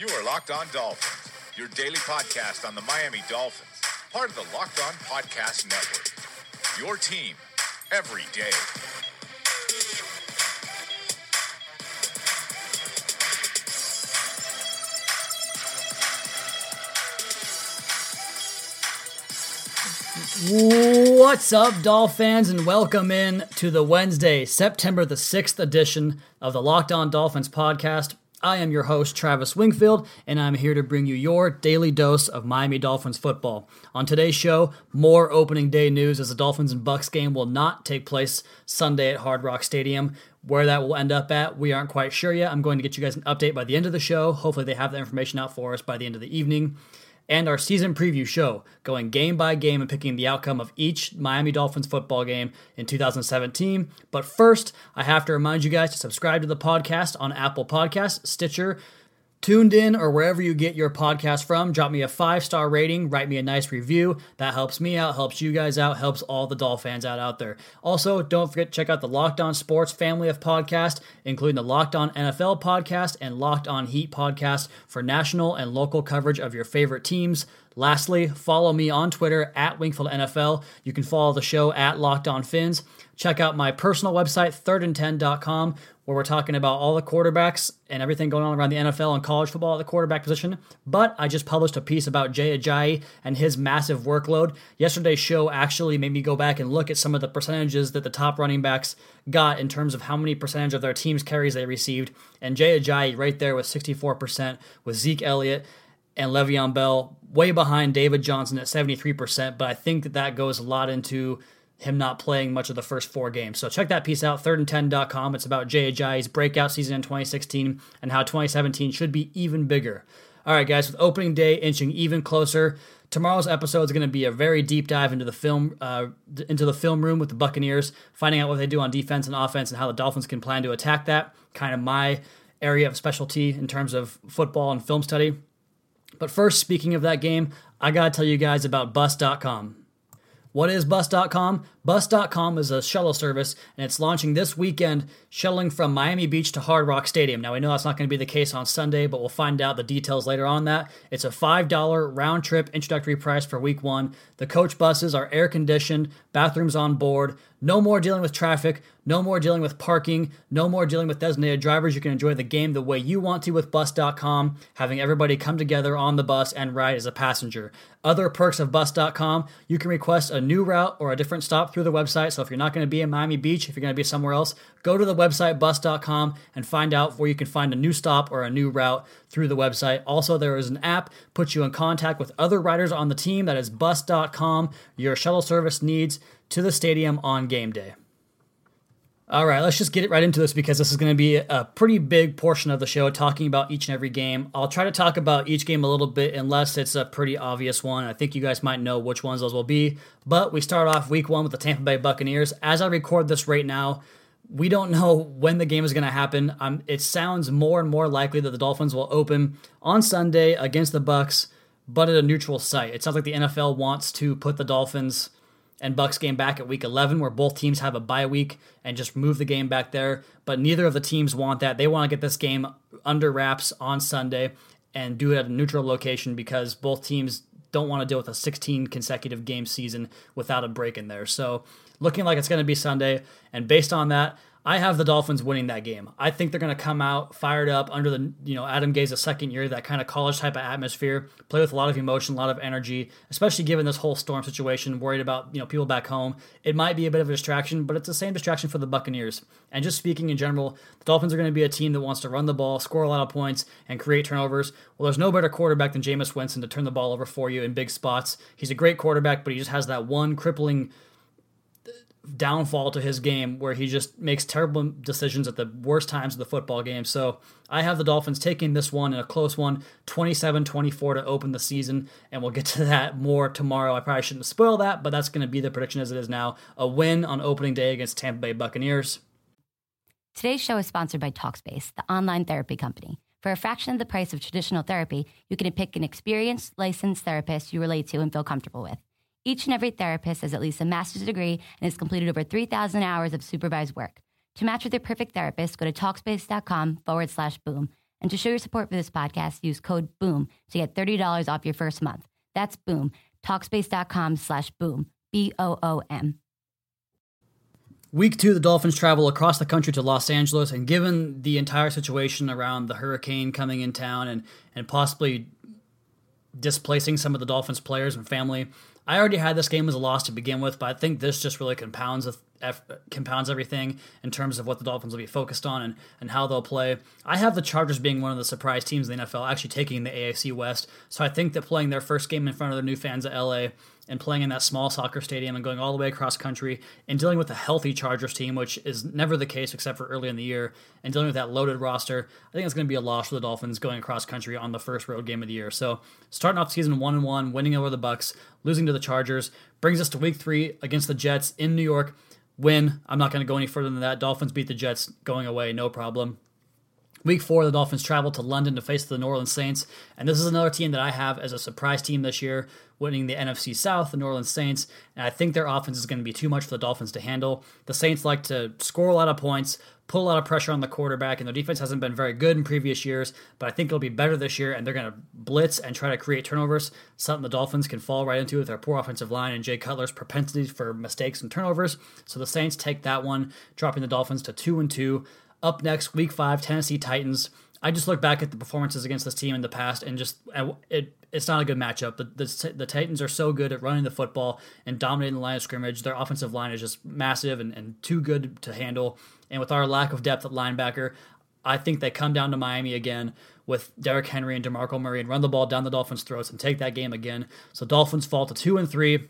You are Locked On Dolphins, your daily podcast on the Miami Dolphins, part of the Locked On Podcast Network. Your team, every day. What's up, Dolphins, and welcome in to the Wednesday, September the 6th edition of the Locked On Dolphins podcast. I am your host, Travis Wingfield, and I'm here to bring you your daily dose of Miami Dolphins football. On today's show, more opening day news as the Dolphins and Bucks game will not take place Sunday at Hard Rock Stadium. Where that will end up at, we aren't quite sure yet. I'm going to get you guys an update by the end of the show. Hopefully they have that information out for us by the end of the evening. And our season preview show, going game by game and picking the outcome of each Miami Dolphins football game in 2017. But first, I have to remind you guys to subscribe to the podcast on Apple Podcasts, Stitcher, Tuned In, or wherever you get your podcast from. Drop me a 5-star rating, write me a nice review. That helps me out, helps you guys out, helps all the Dolphins out there. Also, don't forget to check out the Locked On Sports family of podcasts, including the Locked On NFL podcast and Locked On Heat podcast for national and local coverage of your favorite teams. Lastly, follow me on Twitter at WingfieldNFL. You can follow the show at LockedOnFins. Check out my personal website, 3rd and10.com, where we're talking about all the quarterbacks and everything going on around the NFL and college football at the quarterback position. But I just published a piece about Jay Ajayi and his massive workload. Yesterday's show actually made me go back and look at some of the percentages that the top running backs got in terms of how many percentage of their team's carries they received. And Jay Ajayi right there with 64%, with Zeke Elliott and Le'Veon Bell way behind David Johnson at 73%, but I think that goes a lot into him not playing much of the first four games. So check that piece out, 3rd and10.com. It's about Jay Ajayi's breakout season in 2016 and how 2017 should be even bigger. All right, guys, with opening day inching even closer, tomorrow's episode is going to be a very deep dive into the film room with the Buccaneers, finding out what they do on defense and offense and how the Dolphins can plan to attack that, kind of my area of specialty in terms of football and film study. But first, speaking of that game, I got to tell you guys about Bus.com. What is Bus.com? Bus.com is a shuttle service, and it's launching this weekend, shuttling from Miami Beach to Hard Rock Stadium. Now, I know that's not going to be the case on Sunday, but we'll find out the details later on that. It's a $5 round-trip introductory price for week one. The coach buses are air-conditioned, bathrooms on board, no more dealing with traffic, no more dealing with parking, no more dealing with designated drivers. You can enjoy the game the way you want to with Bus.com, having everybody come together on the bus and ride as a passenger. Other perks of Bus.com, you can request a new route or a different stop through the website. So if you're not going to be in Miami Beach, if you're going to be somewhere else, go to the website Bus.com and find out where you can find a new stop or a new route through the website. Also, there is an app, puts you in contact with other riders on the team. That is Bus.com, your shuttle service needs to the stadium on game day. All right, let's just get right into this because this is going to be a pretty big portion of the show talking about each and every game. I'll try to talk about each game a little bit unless it's a pretty obvious one. I think you guys might know which ones those will be. But we start off week one with the Tampa Bay Buccaneers. As I record this right now, we don't know when the game is going to happen. It sounds more and more likely that the Dolphins will open on Sunday against the Bucs, but at a neutral site. It sounds like the NFL wants to put the Dolphins and Bucks game back at week 11, where both teams have a bye week, and just move the game back there. But neither of the teams want that. They want to get this game under wraps on Sunday and do it at a neutral location because both teams don't want to deal with a 16 consecutive game season without a break in there. So looking like it's going to be Sunday. And based on that, I have the Dolphins winning that game. I think they're going to come out fired up under the, Adam Gaze's second year, that kind of college type of atmosphere, play with a lot of emotion, a lot of energy, especially given this whole storm situation, worried about, people back home. It might be a bit of a distraction, but it's the same distraction for the Buccaneers. And just speaking in general, the Dolphins are going to be a team that wants to run the ball, score a lot of points, and create turnovers. Well, there's no better quarterback than Jameis Winston to turn the ball over for you in big spots. He's a great quarterback, but he just has that one crippling downfall to his game where he just makes terrible decisions at the worst times of the football game. So I have the Dolphins taking this one in a close one, 27-24 to open the season, and we'll get to that more tomorrow. I probably shouldn't spoil that, but that's going to be the prediction as it is now. A win on opening day against Tampa Bay Buccaneers. Today's show is sponsored by Talkspace, the online therapy company. For a fraction of the price of traditional therapy, you can pick an experienced, licensed therapist you relate to and feel comfortable with. Each and every therapist has at least a master's degree and has completed over 3,000 hours of supervised work. To match with your perfect therapist, go to Talkspace.com/boom. And to show your support for this podcast, use code BOOM to get $30 off your first month. That's BOOM. Talkspace.com/boom. BOOM. Week 2, the Dolphins travel across the country to Los Angeles, and given the entire situation around the hurricane coming in town and possibly displacing some of the Dolphins players and family, I already had this game as a loss to begin with, but I think this just really compounds everything in terms of what the Dolphins will be focused on and how they'll play. I have the Chargers being one of the surprise teams in the NFL, actually taking the AFC West, so I think that playing their first game in front of their new fans at LA and playing in that small soccer stadium and going all the way across country and dealing with a healthy Chargers team, which is never the case except for early in the year, and dealing with that loaded roster, I think it's going to be a loss for the Dolphins going across country on the first road game of the year. So starting off season 1-1, winning over the Bucs, losing to the Chargers, brings us to week 3 against the Jets in New York. Win. I'm not going to go any further than that. Dolphins beat the Jets going away, no problem. Week 4, the Dolphins travel to London to face the New Orleans Saints, and this is another team that I have as a surprise team this year, winning the NFC South, the New Orleans Saints, and I think their offense is going to be too much for the Dolphins to handle. The Saints like to score a lot of points, put a lot of pressure on the quarterback, and their defense hasn't been very good in previous years, but I think it'll be better this year, and they're going to blitz and try to create turnovers, something the Dolphins can fall right into with their poor offensive line and Jay Cutler's propensity for mistakes and turnovers. So the Saints take that one, dropping the Dolphins to 2-2. Up next, week 5, Tennessee Titans. I just look back at the performances against this team in the past, and just it's not a good matchup. The Titans are so good at running the football and dominating the line of scrimmage. Their offensive line is just massive and too good to handle. And with our lack of depth at linebacker, I think they come down to Miami again with Derrick Henry and DeMarco Murray and run the ball down the Dolphins' throats and take that game again. So Dolphins fall to 2-3.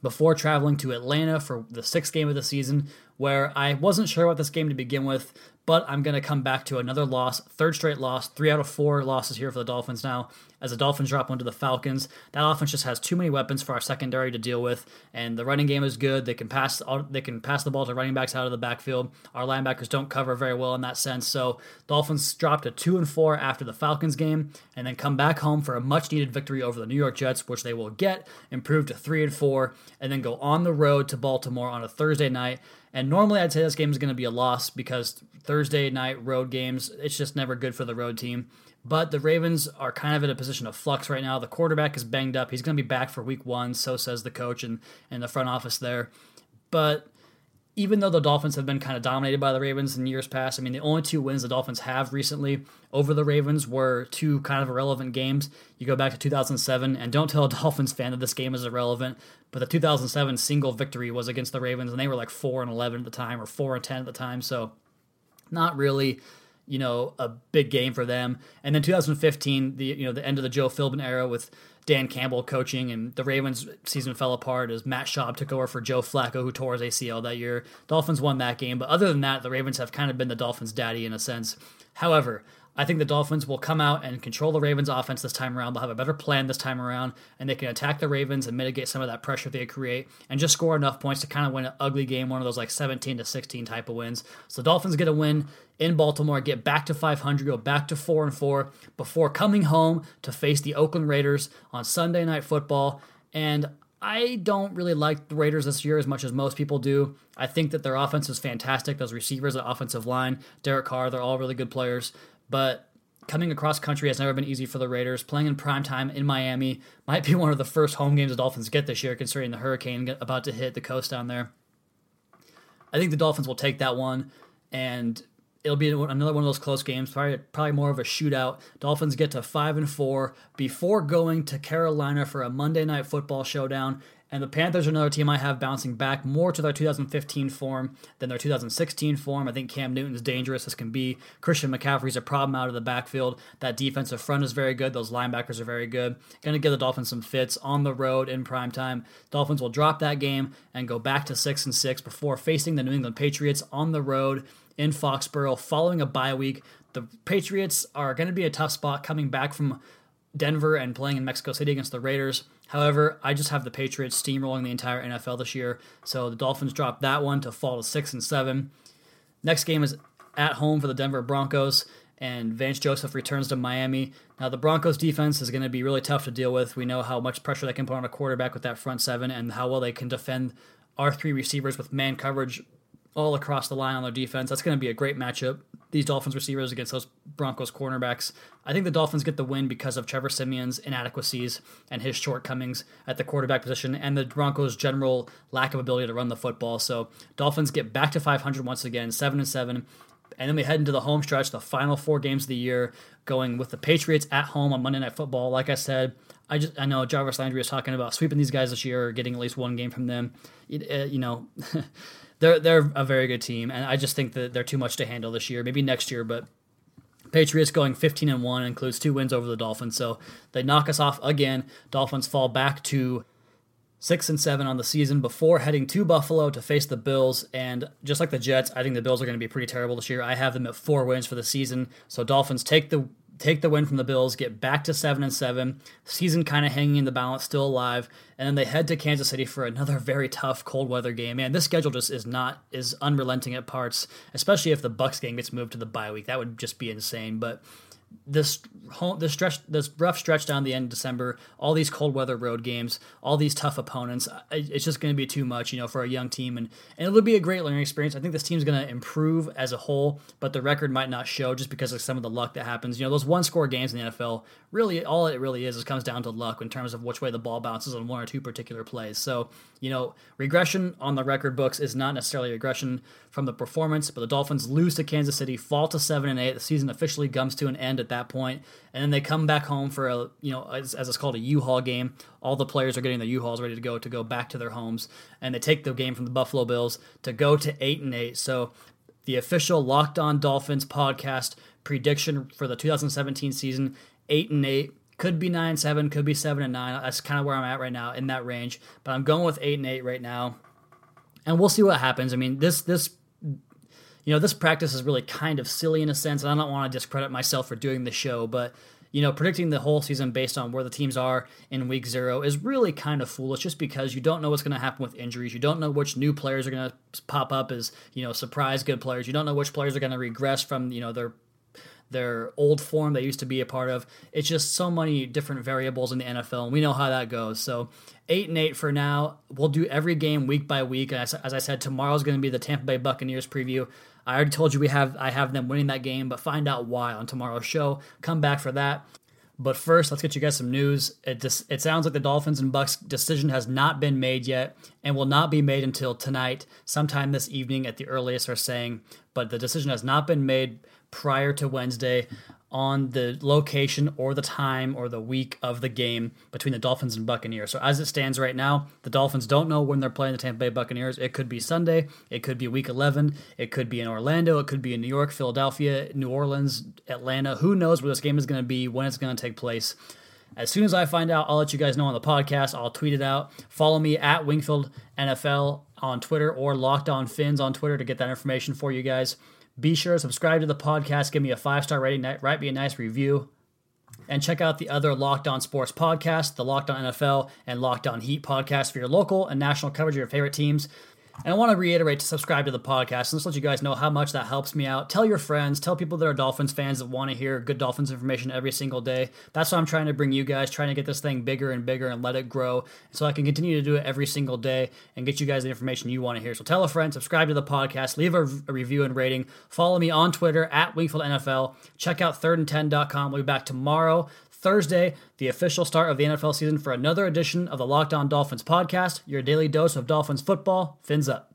Before traveling to Atlanta for the 6th game of the season, where I wasn't sure about this game to begin with, but I'm going to come back to another loss, 3rd straight loss, 3 out of 4 losses here for the Dolphins now, as the Dolphins drop one to the Falcons. That offense just has too many weapons for our secondary to deal with, and the running game is good. They can pass the ball to running backs out of the backfield. Our linebackers don't cover very well in that sense, so Dolphins drop to 2-4 after the Falcons game, and then come back home for a much-needed victory over the New York Jets, which they will get, improve to 3-4, and then go on the road to Baltimore on a Thursday night. And normally I'd say this game is going to be a loss because Thursday night road games, it's just never good for the road team. But the Ravens are kind of in a position of flux right now. The quarterback is banged up. He's going to be back for week 1, so says the coach and the front office there. But even though the Dolphins have been kind of dominated by the Ravens in years past, I mean, the only 2 wins the Dolphins have recently over the Ravens were 2 kind of irrelevant games. You go back to 2007, and don't tell a Dolphins fan that this game is irrelevant, but the 2007 single victory was against the Ravens, and they were like 4-11 at the time or 4-10 at the time, so not really, a big game for them. And then 2015, the end of the Joe Philbin era with Dan Campbell coaching, and the Ravens season fell apart as Matt Schaub took over for Joe Flacco, who tore his ACL that year. Dolphins won that game, but other than that, the Ravens have kind of been the Dolphins' daddy in a sense. However, I think the Dolphins will come out and control the Ravens' offense this time around. They'll have a better plan this time around, and they can attack the Ravens and mitigate some of that pressure they create and just score enough points to kind of win an ugly game, one of those like 17-16 type of wins. So Dolphins get a win in Baltimore, get back to 500, go back to 4-4 before coming home to face the Oakland Raiders on Sunday Night Football. And I don't really like the Raiders this year as much as most people do. I think that their offense is fantastic. Those receivers, the offensive line, Derek Carr, they're all really good players. But coming across country has never been easy for the Raiders. Playing in primetime in Miami might be one of the first home games the Dolphins get this year, considering the hurricane about to hit the coast down there. I think the Dolphins will take that one, and it'll be another one of those close games, probably more of a shootout. Dolphins get to 5-4 before going to Carolina for a Monday Night Football showdown. And the Panthers are another team I have bouncing back more to their 2015 form than their 2016 form. I think Cam Newton's dangerous as can be. Christian McCaffrey's a problem out of the backfield. That defensive front is very good. Those linebackers are very good. Going to give the Dolphins some fits on the road in primetime. Dolphins will drop that game and go back to 6-6 before facing the New England Patriots on the road in Foxborough following a bye week. The Patriots are going to be a tough spot coming back from Denver and playing in Mexico City against the Raiders. However, I just have the Patriots steamrolling the entire NFL this year, so the Dolphins dropped that one to fall to 6-7. Next game is at home for the Denver Broncos, and Vance Joseph returns to Miami. Now, the Broncos defense is going to be really tough to deal with. We know how much pressure they can put on a quarterback with that front seven and how well they can defend our three receivers with man coverage all across the line on their defense. That's going to be a great matchup, these Dolphins receivers against those Broncos cornerbacks. I think the Dolphins get the win because of Trevor Simeon's inadequacies and his shortcomings at the quarterback position and the Broncos' general lack of ability to run the football. So Dolphins get back to 500 once again, 7-7. And then we head into the home stretch, the final four games of the year, going with the Patriots at home on Monday Night Football. Like I said, I know Jarvis Landry is talking about sweeping these guys this year or getting at least one game from them. They're a very good team, and I just think that they're too much to handle this year. Maybe next year, but Patriots going 15-1 includes 2 wins over the Dolphins, so they knock us off again. Dolphins fall back to 6-7 on the season before heading to Buffalo to face the Bills. And just like the Jets, I think the Bills are going to be pretty terrible this year. I have them at 4 wins for the season, so Dolphins take the win from the Bills, get back to 7-7, season kind of hanging in the balance, still alive, and then they head to Kansas City for another very tough cold weather game. Man, this schedule just is unrelenting at parts, especially if the Bucs game gets moved to the bye week. That would just be insane. But this rough stretch down the end of December, all these cold weather road games, all these tough opponents, it's just going to be too much, for a young team, and it'll be a great learning experience. I think this team's going to improve as a whole, but the record might not show just because of some of the luck that happens. Those one-score games in the NFL, really all it really is comes down to luck in terms of which way the ball bounces on one or two particular plays. So, regression on the record books is not necessarily regression from the performance, but the Dolphins lose to Kansas City, fall to 7-8. The season officially comes to an end at that point, and then they come back home for a as it's called, a U-Haul game. All the players are getting their U-Hauls ready to go back to their homes, and they take the game from the Buffalo Bills to go to 8-8. So the official Locked On Dolphins podcast prediction for the 2017 season, 8-8. Could be 9-7, could be 7-9. That's kind of where I'm at right now, in that range, but I'm going with 8-8 right now, and we'll see what happens. I mean, this this practice is really kind of silly in a sense, and I don't want to discredit myself for doing the show, but, predicting the whole season based on where the teams are in week 0 is really kind of foolish just because you don't know what's going to happen with injuries. You don't know which new players are going to pop up as, surprise good players. You don't know which players are going to regress from, their old form they used to be a part of. It's just so many different variables in the NFL, and we know how that goes. So 8-8 for now. We'll do every game week by week. And as I said, tomorrow's going to be the Tampa Bay Buccaneers preview. I already told you I have them winning that game, but find out why on tomorrow's show. Come back for that. But first, let's get you guys some news. It sounds like the Dolphins and Bucs decision has not been made yet and will not be made until tonight, sometime this evening at the earliest, are saying. But the decision has not been made prior to Wednesday on the location or the time or the week of the game between the Dolphins and Buccaneers. So as it stands right now, the Dolphins don't know when they're playing the Tampa Bay Buccaneers. It could be Sunday. It could be week 11. It could be in Orlando. It could be in New York, Philadelphia, New Orleans, Atlanta. Who knows where this game is going to be, when it's going to take place. As soon as I find out, I'll let you guys know on the podcast. I'll tweet it out. Follow me at Wingfield NFL on Twitter or Locked On Fins on Twitter to get that information for you guys. Be sure to subscribe to the podcast, give me a 5-star rating, write me a nice review, and check out the other Locked On Sports podcast, the Locked On NFL and Locked On Heat podcast for your local and national coverage of your favorite teams. And I want to reiterate to subscribe to the podcast and just let you guys know how much that helps me out. Tell your friends, tell people that are Dolphins fans that want to hear good Dolphins information every single day. That's what I'm trying to bring you guys, trying to get this thing bigger and bigger and let it grow so I can continue to do it every single day and get you guys the information you want to hear. So tell a friend, subscribe to the podcast, leave a review and rating. Follow me on Twitter at WingfieldNFL. Check out 3rd and 10.com. We'll be back tomorrow, Thursday, the official start of the NFL season, for another edition of the Locked On Dolphins podcast, your daily dose of Dolphins football. Fins up.